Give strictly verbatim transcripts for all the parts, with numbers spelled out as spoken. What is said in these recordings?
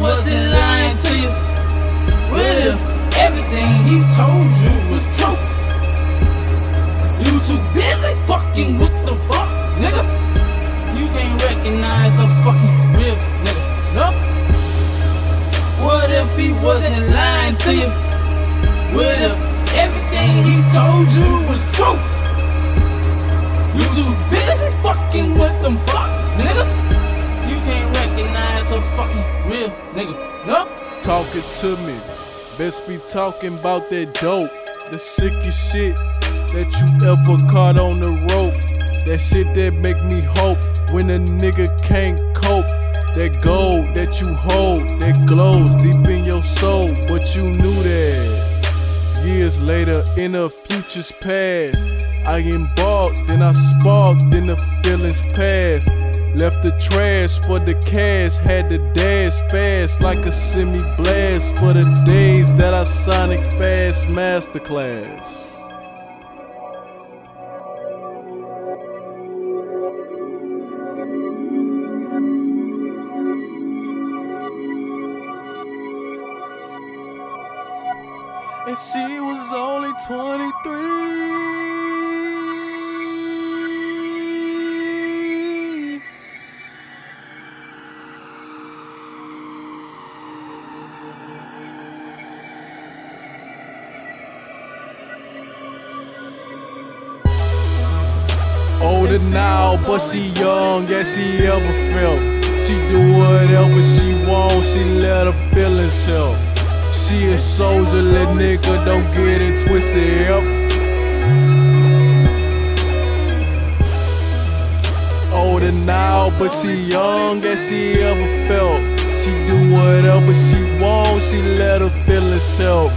wasn't lying to you? What if everything he told you was true? You too busy fucking with the fuck niggas. You can't recognize a fucking real nigga. Nope. What if he wasn't lying to you? What if everything he told you was true? You too busy fucking with them fuck niggas. You can't recognize a fucking real nigga. No. Talking to me, best be talking about that dope, the sickest shit that you ever caught on the rope. That shit that make me hope when a nigga can't cope. That gold that you hold, that glows deep in your soul, but you knew that. Years later, in a future's past, I embarked, then I sparked, then the feelings passed. Left the trash for the cash, had to dash fast like a semi-blast for the days that I sonic fast masterclass. And she was only twenty-three. Older now, but she young as she ever felt. She do whatever she wants, she let her feelings help. She a soldier, let nigga, don't get it twisted up. Older now, but she young as she ever felt. She do whatever she wants, she let her feelings help.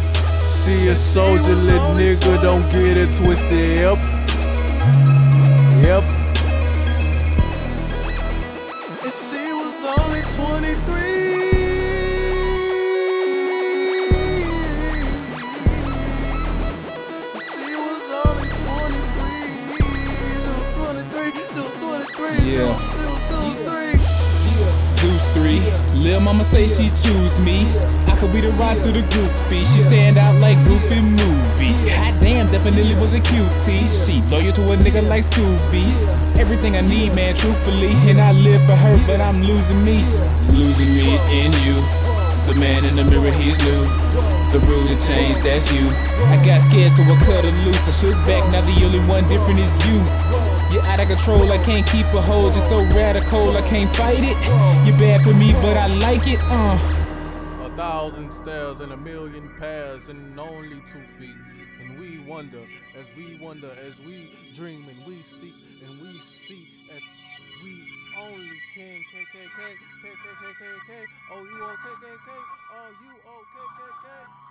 She a soldier, let nigga, don't get it twisted up. Yep. And she was only twenty-three. Yeah. Yeah. Deuce three. Lil' mama say she choose me. I could be the ride through the goofy. She stand out like Goofy movie. Hot damn, definitely was a cutie. She loyal to a nigga like Scooby. Everything I need, man, truthfully. And I live for her, but I'm losing me. Losing me in you. The man in the mirror, he's new. The rule to change, that's you. I got scared, so I cut her loose. I shook back, now the only one different is you. You're out of control, I can't keep a hold. You're so radical, I can't fight it. You're bad for me, but I like it, uh A thousand stairs and a million paths and only two feet. And we wonder, as we wonder, as we dream and we seek, and we see as we only can. K K K, K K K K K, oh you okay K K, oh you okay K K.